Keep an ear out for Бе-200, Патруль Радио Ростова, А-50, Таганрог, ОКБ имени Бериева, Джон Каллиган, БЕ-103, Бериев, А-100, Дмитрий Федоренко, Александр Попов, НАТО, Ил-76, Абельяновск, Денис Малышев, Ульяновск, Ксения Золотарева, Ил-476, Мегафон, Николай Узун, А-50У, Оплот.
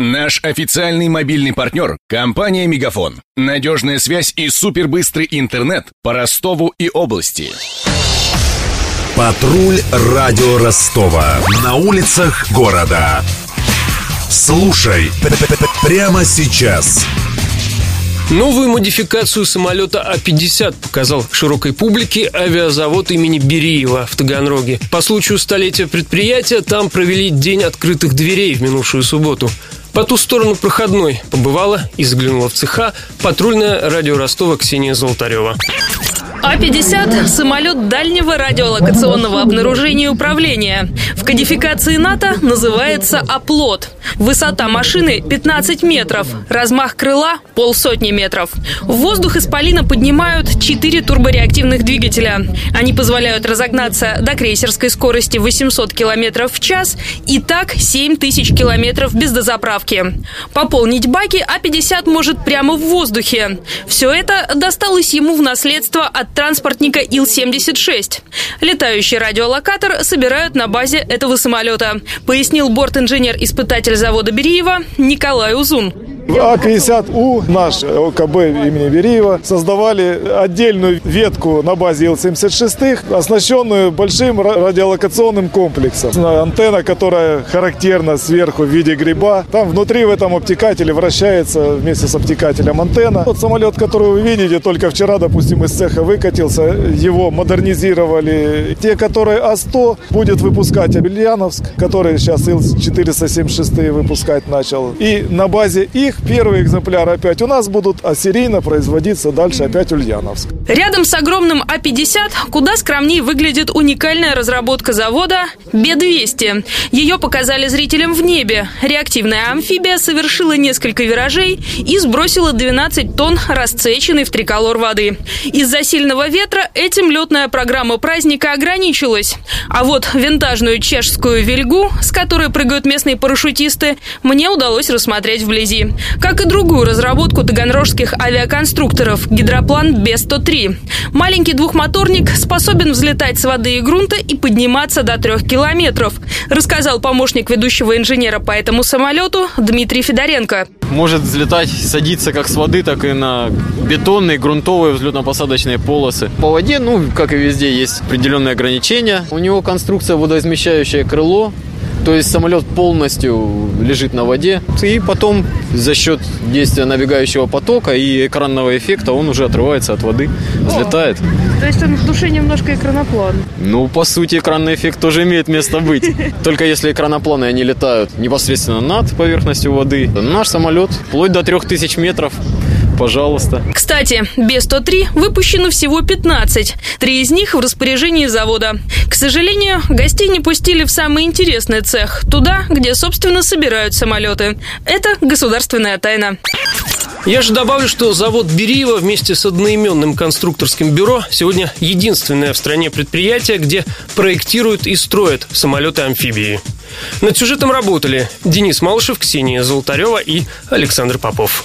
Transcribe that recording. Наш официальный мобильный партнер – компания «Мегафон». Надежная связь и супербыстрый интернет по Ростову и области. Патруль радио Ростова. На улицах города. Слушай прямо сейчас. Новую модификацию самолета А-50 показал широкой публике авиазавод имени Бериева в Таганроге. По случаю столетия предприятия там провели день открытых дверей в минувшую субботу. По ту сторону проходной побывала и заглянула в цеха патрульная радио Ростова Ксения Золотарева. А-50 – самолет дальнего радиолокационного обнаружения и управления. В кодификации НАТО называется «Оплот». Высота машины – 15 метров, размах крыла – полсотни метров. В воздух исполина поднимают 4 турбореактивных двигателя. Они позволяют разогнаться до крейсерской скорости 800 км в час и так 7000 км без дозаправки. Пополнить баки А-50 может прямо в воздухе. Все это досталось ему в наследство от транспортника Ил-76. Летающий радиолокатор собирают на базе этого самолета, пояснил борт-инженер-испытатель завода Бериева Николай Узун. А-50У, наш ОКБ имени Бериева, создавали отдельную ветку на базе Ил-76, оснащенную большим радиолокационным комплексом. Антенна, которая характерна сверху в виде гриба, там внутри в этом обтекателе вращается вместе с обтекателем антенна. Тот самолет, который вы видите, только вчера, допустим, из цеха выкатился, его модернизировали. Те, которые А-100 будет выпускать Абельяновск, который сейчас Ил-476 выпускать начал. И на базе их первые экземпляры опять у нас будут, а серийно производиться дальше опять Ульяновск. Рядом с огромным А-50 куда скромнее выглядит уникальная разработка завода Бе-200. Ее показали зрителям в небе. Реактивная амфибия совершила несколько виражей и сбросила 12 тонн расцеченной в триколор воды. Из-за сильного ветра этим летная программа праздника ограничилась. А вот винтажную чешскую вельгу, с которой прыгают местные парашютисты, мне удалось рассмотреть вблизи. Как и другую разработку таганрожских авиаконструкторов – гидроплан Бе-103. Маленький двухмоторник способен взлетать с воды и грунта и подниматься до 3 километров, рассказал помощник ведущего инженера по этому самолету Дмитрий Федоренко. Может взлетать, садиться как с воды, так и на бетонные, грунтовые взлетно-посадочные полосы. По воде, как и везде, есть определенные ограничения. У него конструкция водоизмещающее крыло. То есть самолет полностью лежит на воде, и потом за счет действия набегающего потока и экранного эффекта он уже отрывается от воды, взлетает. То есть он в душе немножко экраноплан? По сути, экранный эффект тоже имеет место быть. Только если экранопланы, они летают непосредственно над поверхностью воды. Наш самолет вплоть до 3000 метров. Пожалуйста. Кстати, Бе-103 выпущено всего 15. 3 из них в распоряжении завода. К сожалению, гостей не пустили в самый интересный цех. Туда, где, собственно, собирают самолеты. Это государственная тайна. Я же добавлю, что завод Бериева вместе с одноименным конструкторским бюро сегодня единственное в стране предприятие, где проектируют и строят самолеты-амфибии. Над сюжетом работали Денис Малышев, Ксения Золотарева и Александр Попов.